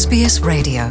SBS Radio.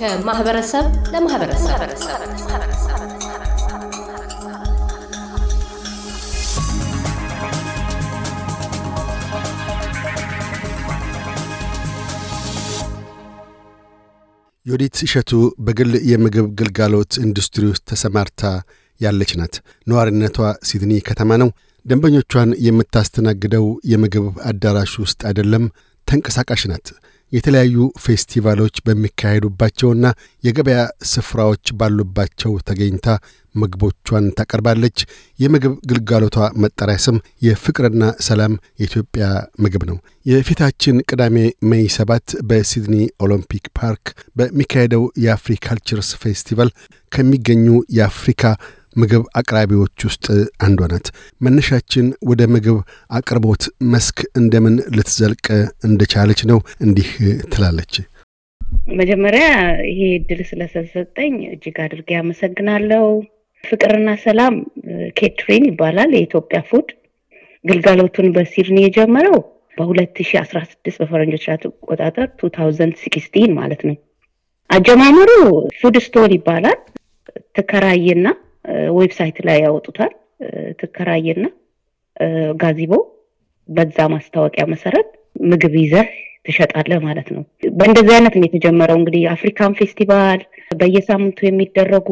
ከማህበረሰብ ለማህበረሰብ ዮዲት እሸቱ በግል የምግብ ግልጋሎት ኢንዱስትሪ ውስጥ ተሰማርታ ያለች ናት። ኗሪነቷ ሲድኒ ከተማ ነው። ደንበኞቿን የምታስተናግደው የምግብ አዳራሽ ውስጥ አይደለም፣ ተንቀሳቃሽ ናት። የተለያዩ ፌስቲቫሎች በሚካሄዱባቸውና የገበያ ስፍራዎች ባሉባቸው ተገኝታ ምግቦቿን ታቀርባለች። የምግብ ግልጋሎቷ መጠሪያ ስም የፍቅርና ሰላም የኢትዮጵያ ምግብ ነው። የፊታችን ቅዳሜ ሜይ 7 በሲድኒ ኦሎምፒክ ፓርክ በሚካሄደው የአፍሪካ ካልቸርስ ፌስቲቫል ከሚገኙ የአፍሪካ ምግብ አቅራቢዎች ውስጥ አንዷ ናት። መነሻችን ወደ ምግብ አቅርቦት መስክ እንደምን ልትዘልቅ እንደቻለች ነው። እንዲህ ትላለች። መጀመሪያ ይሄ እድል ስለተሰጠኝ እጅግ አድርጌ አመሰግናለሁ። ፍቅርና ሰላም ኬትሪንግ ይባላል። የኢትዮጵያ ፉድ ግልጋሎቱን በሲድኒ የጀመረው በ2016 በፈረንጆች አቆጣጠር 2016 ማለት ነው። አጀማመሩ ፉድ ስቶር ይባላል። ተከራይና ዌብሳይት ላይ ያወጡታል። ተከራይና ጋዚቦ በዛ ማስተዋቂያ መሰረት ምግብ ይዘህ ተሸጣለ ማለት ነው። በእንደዚህ አይነት ነው የተጀመረው። እንግዲህ አፍሪካን ፌስቲቫል በየሳምንቱ የሚደረጉ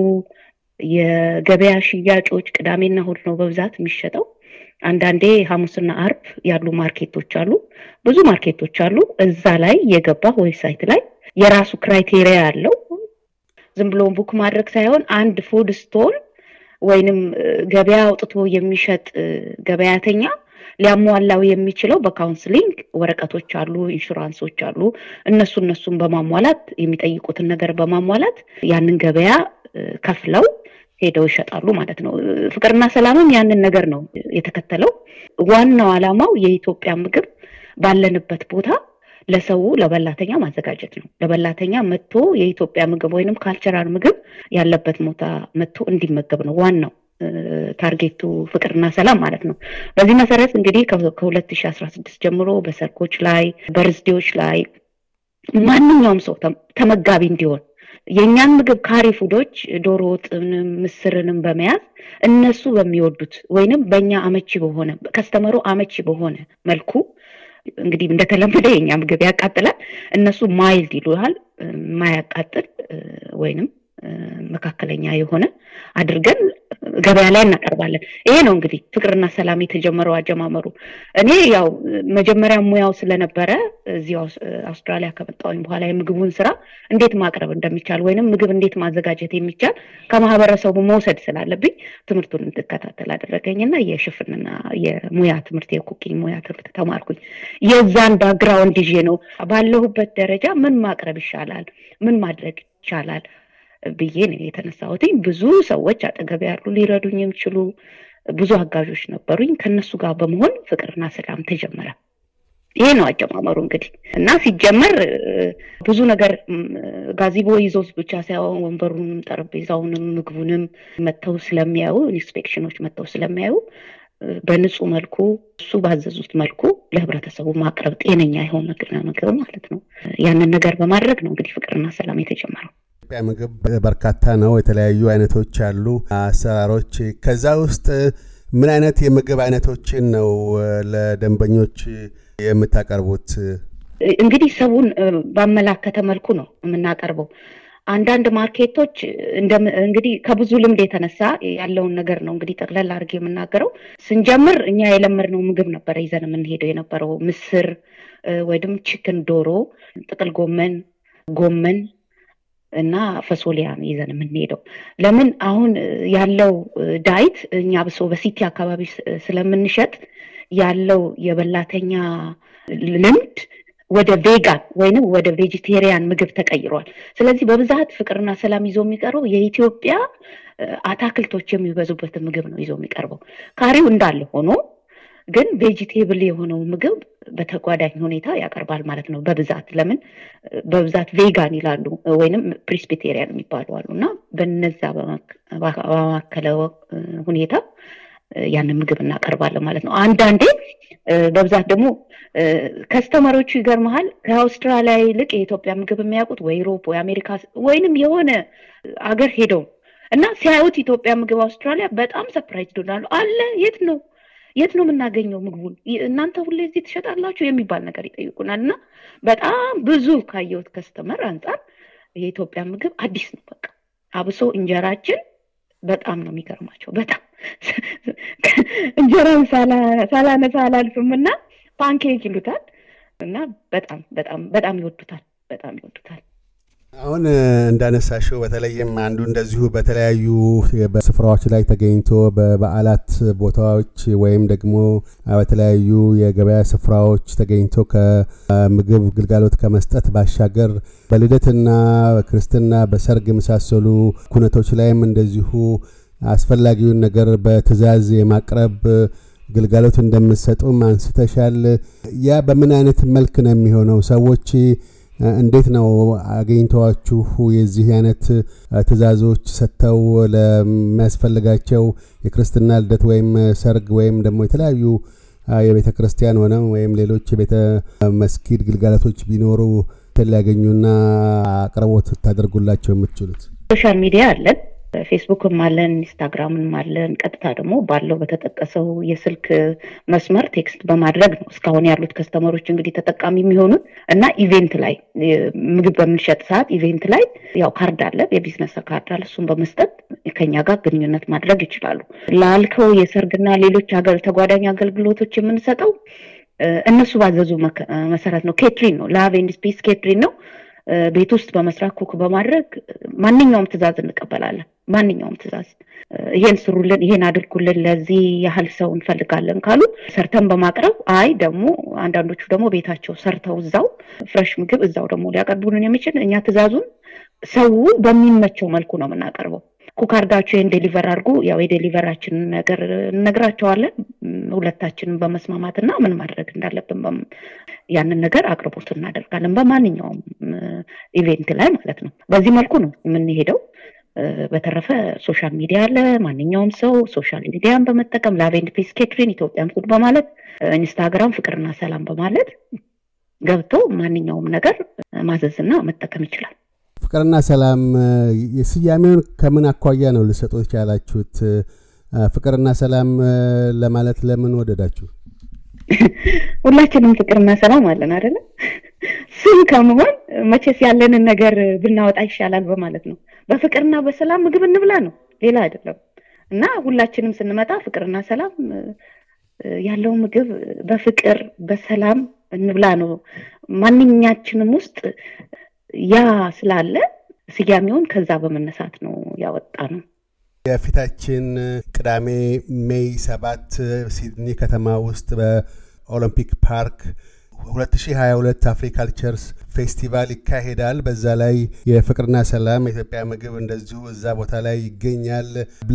የገበያ ሽያጮች ቅዳሜና እሁድ ነው በብዛት የሚሸጠው። አንዳንዴ ሐሙስና አርብ ያሉ ማርኬቶች አሉ። ብዙ ማርኬቶች አሉ። እዛ ላይ የገባ ዌብሳይት ላይ የራሱ ክራይቴሪያ አለው። ዝም ብሎ ቡክ ማድረግ ሳይሆን አንድ ፉድ ስቶር ወይንም ገበያ አውጥቶ የሚሸጥ ገበያተኛ ሊያሟላው የሚችለው በካውንስሊንግ ወረቀቶች አሉ፣ ኢንሹራንሶች አሉ። እነሱን በማሟላት የሚጠይቁትን ነገር በማሟላት ያንን ገበያ ከፍለው ሄደው ይሸጣሉ ማለት ነው። ፍቅርና ሰላምም ያንን ነገር ነው የተከተለው። ዋናው ዓላማው የኢትዮጵያ ምግብ ባለንበት ቦታ ለሰው ለበላተኛ ማዘጋጀት ነው። ለበላተኛ መጥቶ የኢትዮጵያ ምግብ ወይንም ካልቸራል ምግብ ያለበት ቦታ መጥቶ እንዲመገብ ነው ዋናው ታርጌቱ ፍቅርና ሰላም ማለት ነው። በዚህ መሰረት እንግዲህ ከ2016 ጀምሮ በሰርጎች ላይ በርዝዴዎች ላይ ማንኛውም ሰው ተመጋቢ እንዲሆን የኛን ምግብ ካሪ ፉዶች ዶሮ ወጥንም ምስርንም በመያዝ እነሱ በሚወዱት ወይንም በእኛ አመቺ በሆነ ከስተመሩ አመቺ በሆነ መልኩ እንግዲህ እንደተለመደ የኛ ምግብ ያቃጥላል። እነሱ ማይልድ ይሉሃል፣ ማያቃጥል ወይንም መካከለኛ የሆነ አድርገን ገበያ ላይ እናቀርባለን። ይሄ ነው እንግዲህ ፍቅርና ሰላም የተጀመረው አጀማመሩ። እኔ ያው መጀመሪያ ሙያው ስለነበረ እዚያው አውስትራሊያ ከመጣሁኝ በኋላ የምግቡን ስራ እንዴት ማቅረብ እንደሚቻል ወይንም ምግብ እንዴት ማዘጋጀት የሚቻል ከማህበረሰቡ መውሰድ ስላለብኝ ትምህርቱን እንድከታተል አደረገኝና የሽፍንና የሙያ ትምህርት የኩኪንግ ሙያ ትምህርት ተማርኩኝ። የዛን ባክግራውንድ ይዤ ነው ባለሁበት ደረጃ ምን ማቅረብ ይሻላል፣ ምን ማድረግ ይቻላል በየኔ የተነሳሁትኝ። ብዙ ሰዎች አጠገብ ያሉ ሊረዱኝ የሚችሉ ብዙ አጋዦች ነበሩኝ። ከነሱ ጋር በመሆን ፍቅርና ሰላም ተጀመረ። ይሄ ነው አጀማመሩ እንግዲህ። እና ሲጀመር ብዙ ነገር ጋዚቦ ይዞስ ብቻ ሳይሆን ወንበሩንም ጠረጴዛውንም ምግቡንም መተው ስለሚያዩ ኢንስፔክሽኖች መተው ስለሚያዩ በንጹህ መልኩ እሱ ባዘዙት መልኩ ለህብረተሰቡ ማቅረብ ጤነኛ የሆነ ነገር ማለት ነው። ያንን ነገር በማድረግ ነው እንግዲህ ፍቅርና ሰላም የተጀመረው። የኢትዮጵያ ምግብ በርካታ ነው። የተለያዩ አይነቶች አሉ፣ አሰራሮች። ከዛ ውስጥ ምን አይነት የምግብ አይነቶችን ነው ለደንበኞች የምታቀርቡት? እንግዲህ ሰውን ባመላከተ መልኩ ነው የምናቀርበው። አንዳንድ ማርኬቶች እንግዲህ ከብዙ ልምድ የተነሳ ያለውን ነገር ነው እንግዲህ ጠቅለል አድርጌ የምናገረው። ስንጀምር እኛ የለመድነው ምግብ ነበር ይዘን የምንሄደው የነበረው። ምስር ወይንም ቺክን፣ ዶሮ፣ ጥቅል ጎመን፣ ጎመን እና ፈሶሊያን ይዘን የምንሄደው። ለምን አሁን ያለው ዳይት እኛ በሶ በሲቲ አካባቢ ስለምንሸጥ ያለው የበላተኛ ልምድ ወደ ቬጋን ወይንም ወደ ቬጂቴሪያን ምግብ ተቀይሯል። ስለዚህ በብዛት ፍቅርና ሰላም ይዞ የሚቀርበው የኢትዮጵያ አታክልቶች የሚበዙበት ምግብ ነው ይዞ የሚቀርበው። ካሪው እንዳለ ሆኖ ግን ቬጂቴብል የሆነው ምግብ በተጓዳኝ ሁኔታ ያቀርባል ማለት ነው በብዛት ለምን በብዛት ቬጋን ይላሉ ወይንም ፕሪስቢቴሪያን የሚባሉ አሉና በነዛ በማከለው ሁኔታ ያን ምግብ እናቀርባለን ማለት ነው አንድ አንዴ በብዛት ደግሞ ከስተመሮቹ ይገርማል ከአውስትራሊያ ይልቅ የኢትዮጵያ ምግብ የሚያውቁት ወይ ዩሮፕ ወይ አሜሪካ ወይንም የሆነ አገር ሄደው እና ሲያዩት ኢትዮጵያ ምግብ አውስትራሊያ በጣም ሰርፕራይዝ ሆናሉ አለ የት ነው እናገኘው ምግቡን እናንተ ሁሌ እዚህ ትሸጣላችሁ የሚባል ነገር ይጠይቁናልና በጣም ብዙ ካየሁት ከስተመር አንጻር የኢትዮጵያ ምግብ አዲስ ነው በቃ አብሶ እንጀራችን በጣም ነው የሚገርማቸው በጣም እንጀራን ሳላነሳላልፍምና ፓንኬክ ይሉታል እና በጣም ይወዱታል አሁን እንዳነሳሽው በተለይም አንዱ እንደዚሁ በተለያዩ በስፍራዎች ላይ ተገኝቶ በበዓላት ቦታዎች ወይም ደግሞ በተለያዩ የገበያ ስፍራዎች ተገኝቶ ከምግብ ግልጋሎት ከመስጠት ባሻገር በልደትና በክርስትና በሰርግ መሳሰሉ ኩነቶች ላይም እንደዚሁ አስፈላጊውን ነገር በትዕዛዝ የማቅረብ ግልጋሎት እንደምትሰጡ አንስተሻል ያ በምን አይነት መልክ ነው የሚሆነው ሰዎች እንዴት ነው አገኝታችሁ የዚህ አይነት ተዛዞች ሰተው ለማስፈልጋቸው የክርስትና ልደት ወይም ሰርግ ወይም ደግሞ የተለያዩ የቤተክርስቲያን ሆነ ወይም ሌሎች የቤተ መስጊድ ግልጋሎቶች ቢኖሩ ተላገኙና አቅርቦት ታደርጉላችሁ የምትችሉት ሶሻል ሚዲያ አለ ፌስቡክም አለ ኢንስታግራምም አለ ቀጥታ ደግሞ ባለው በተጠቀሰው የስልክ መስመር ቴክስት በማድረግ ነው እስካሁን ያሉት ከስተመሮች እንግዲህ ተጠቃሚ የሚሆኑት እና ኢቨንት ላይ ምግብ በሚሸጥ ሰዓት ኢቨንት ላይ ያው ካርድ አለ የቢዝነስ ካርድ አለ እሱን በመስጠት ከኛ ጋር ግንኙነት ማድረግ ይችላሉ ላልከው የሰርግና ሌሎች ሀገር ተጓዳኝ አገልግሎቶች የምንሰጠው እነሱ ባዘዙ መሰረት ነው ኬትሪን ነው ላቭ ኤንድ ፒስ ኬትሪን ነው ቤት ውስጥ በመስራት ኩክ በማድረግ ማንኛውም ትዕዛዝ እንቀበላለን ማንኛውም ትዕዛዝ ይሄን ስሩልን ይሄን አድርጉልን ለዚህ ያህል ሰው እንፈልጋለን ካሉ ሰርተን በማቅረብ አይ ደግሞ አንዳንዶቹ ደግሞ ቤታቸው ሰርተው እዛው ፍሬሽ ምግብ እዛው ደግሞ ሊያቀርቡልን የሚችል እኛ ትዕዛዙን ሰው በሚመቸው መልኩ ነው የምናቀርበው ኩካርዳቹ ይሄን ዴሊቨር አድርጉ ያው የዴሊቨራችን ነገር እንነግራቸዋለን ሁለታችንን በመስማማትና ምን ማድረግ እንዳለብን ያንን ነገር አቅርቦት እናደርጋለን በማንኛውም ኢቨንት ላይ ማለት ነው በዚህ መልኩ ነው የምንሄደው በተረፈ ሶሻል ሚዲያ አለ ማንኛውም ሰው ሶሻል ሚዲያን በመጠቀም ላቭ ኤንድ ፒስ ኬትሪን ኢትዮጵያን ፉድ በማለት ኢንስታግራም ፍቅርና ሰላም በማለት ገብቶ ማንኛውም ነገር ማዘዝና መጠቀም ይችላል ፍቅርና ሰላም የስያሜውን ከምን አቋያ ነው ለሰጠው ይችላልችሁት ፍቅርና ሰላም ለማለት ለምን ወደዳችሁ ሁላችንም ፍቅርና ሰላም አለን አይደል ስም ከመሆን መቼስ ያለንን ነገር ብናወጣ ይሻላል በማለት ነው በፍቅርና በሰላም ምግብ እንብላ ነው ሌላ አይደለም እና ሁላችንም ስንመጣ ፍቅርና ሰላም ያለው ምግብ በፍቅር በሰላም እንብላ ነው ማንኛችንም ውስጥ ያ ስላለ ስያሜውን ከዛ በመነሳት ነው ያወጣነው የፊታችን ቅዳሜ ሜይ 7 ሲድኒ ከተማ ውስጥ በኦሎምፒክ ፓርክ 2022 አፍሪካ ካልቸርስ ፌስቲቫል ይካሄዳል በዛ ላይ የፍቅርና ሰላም የኢትዮጵያ ምግብ እንደዚሁ እዛ ቦታ ላይ ይገኛል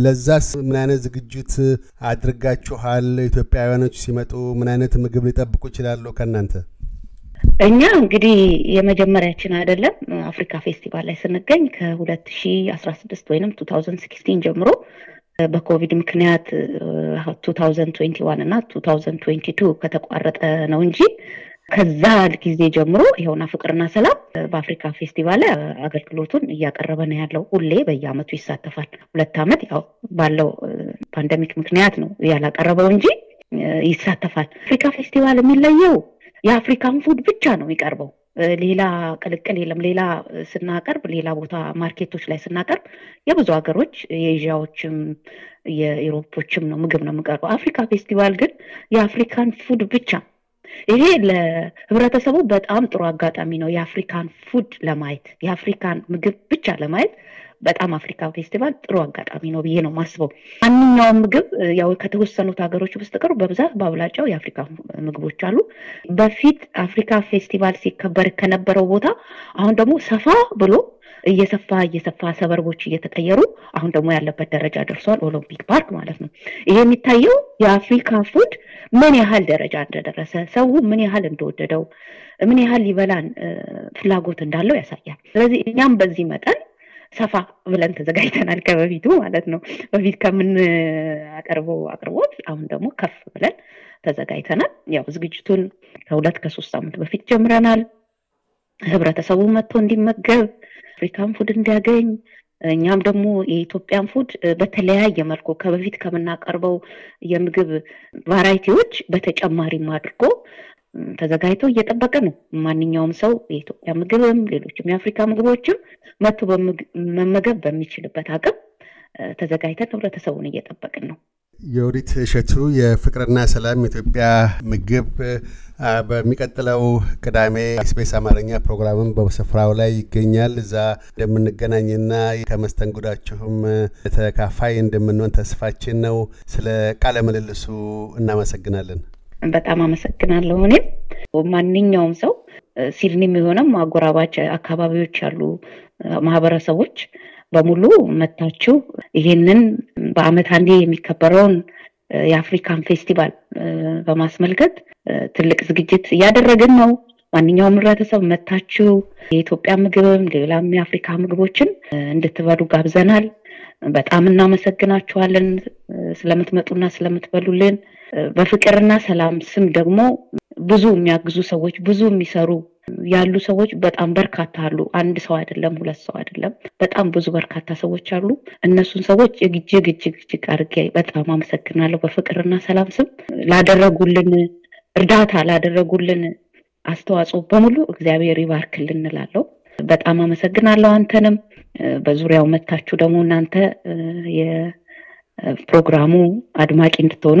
ለዛስ ምን አይነት ዝግጅት አድርጋችኋል ኢትዮጵያውያኖች ሲመጡ ምን አይነት ምግብ ሊጠብቁ ይችላሉ ከናንተ እኛ እንግዲህ የመጀመሪያችን አይደለም አፍሪካ ፌስቲቫል ላይ ስንገኝ ከ2016 ወይንም 2016 ጀምሮ በኮቪድ ምክንያት 2021 እና 2022 ከተቋረጠ ነው እንጂ ከዛ ጊዜ ጀምሮ ይኸውና ፍቅርና ሰላም በአፍሪካ ፌስቲቫል ላይ አገልግሎቱን እያቀረበ ነው ያለው ሁሌ በየአመቱ ይሳተፋል ሁለት አመት ያው ባለው ፓንደሚክ ምክንያት ነው ያላቀረበው እንጂ ይሳተፋል አፍሪካ ፌስቲቫል የሚለየው የአፍሪካን ፉድ ብቻ ነው የሚቀርበው ሌላ ቀልቀል የለም ሌላ ስናቀርብ ሌላ ቦታ ማርኬቶች ላይ ስናቀርብ የብዙ ሀገሮች የኤዥያዎችም የዩሮፖችም ነው ምግብ ነው የሚቀርበው አፍሪካ ፌስቲቫል ግን የአፍሪካን ፉድ ብቻ ይሄ ለህብረተሰቡ በጣም ጥሩ አጋጣሚ ነው የአፍሪካን ፉድ ለማየት የአፍሪካን ምግብ ብቻ ለማየት በጣም አፍሪካ ፌስቲቫል ጥሩ አጋጣሚ ነው ብዬ ነው ማስበው። አንኛውም ምግብ ያው ከተወሰኑት ሀገሮች በስተቀር በብዛት ባብላጫው የአፍሪካ ምግቦች አሉ። በፊት አፍሪካ ፌስቲቫል ሲከበር ከነበረው ቦታ አሁን ደግሞ ሰፋ ብሎ እየሰፋ ሰበርቦች እየተቀየሩ አሁን ደግሞ ያለበት ደረጃ ደርሷል ኦሎምፒክ ፓርክ ማለት ነው። ይሄ የሚታየው የአፍሪካ ፉድ ምን ያህል ደረጃ እንደደረሰ ሰው ምን ያህል እንደወደደው ምን ያህል ይበላን ፍላጎት እንዳለው ያሳያል። ስለዚህ እኛም በዚህ መጠን ሰፋ ብለን ተዘጋጅተናል ከበፊቱ ማለት ነው። በፊት ከምን አቀርቦት አሁን ደግሞ ከፍ ብለን ተዘጋጅተናል። ያው ዝግጅቱን ከሁለት ከሶስት ሳምንት በፊት ጀምረናል። ህብረተሰቡ መጥቶ እንዲመገብ አፍሪካን ፉድ እንዲያገኝ እኛም ደግሞ የኢትዮጵያን ፉድ በተለያየ መልኩ ከበፊት ከመናቀርበው የምግብ ቫራይቲዎች በተጨማሪ ማድርጎ ተዘጋጅቶ እየተጠበቀ ነው። ማንኛውም ሰው የኢትዮጵያ ምግብም ሌሎችም የአፍሪካ ምግቦችም መጥቶ መመገብ በሚችልበት አቅም ተዘጋጅተን ህብረተሰቡን እየተጠበቅን ነው። የወሪት እሸቱ የፍቅርና ሰላም ኢትዮጵያ ምግብ በሚቀጥለው ቅዳሜ ስፔስ አማርኛ ፕሮግራሙን በስፍራው ላይ ይገኛል። እዛ እንደምንገናኝና ከመስተንግዳችሁም ተካፋይ እንደምንሆን ተስፋችን ነው። ስለ ቃለ ምልልሱ እናመሰግናለን። በጣም አመሰግናለሁ። እኔም ማንኛውም ሰው ሲድኒም ይሆንም አጎራባች አካባቢዎች ያሉ ማህበረሰቦች በሙሉ መታችሁ ይሄንን በአመት አንዴ የሚከበረውን የአፍሪካን ፌስቲቫል በማስመልከት ትልቅ ዝግጅት ያደረግን ነው። ማንኛውም ህብረተሰብ መታችሁ የኢትዮጵያ ምግብም ሌላም የአፍሪካ ምግቦችን እንድትበሉ ጋብዘናል። በጣም እናመሰግናችኋለን ስለምትመጡና ስለምትበሉልን። በፍቅርና ሰላም ስም ደግሞ ብዙ የሚያግዙ ሰዎች ብዙ የሚሰሩ ያሉ ሰዎች በጣም በርካታ አሉ። አንድ ሰው አይደለም ሁለት ሰው አይደለም በጣም ብዙ በርካታ ሰዎች አሉ። እነሱን ሰዎች እጅግ አድርጌ በጣም አመሰግናለሁ። በፍቅርና ሰላም ስም ላደረጉልን እርዳታ ላደረጉልን አስተዋጽኦ በሙሉ እግዚአብሔር ይባርክልን እንላለሁ። በጣም አመሰግናለሁ። አንተንም በዙሪያው መታችሁ ደግሞ እናንተ የፕሮግራሙ አድማቂ እንድትሆኑ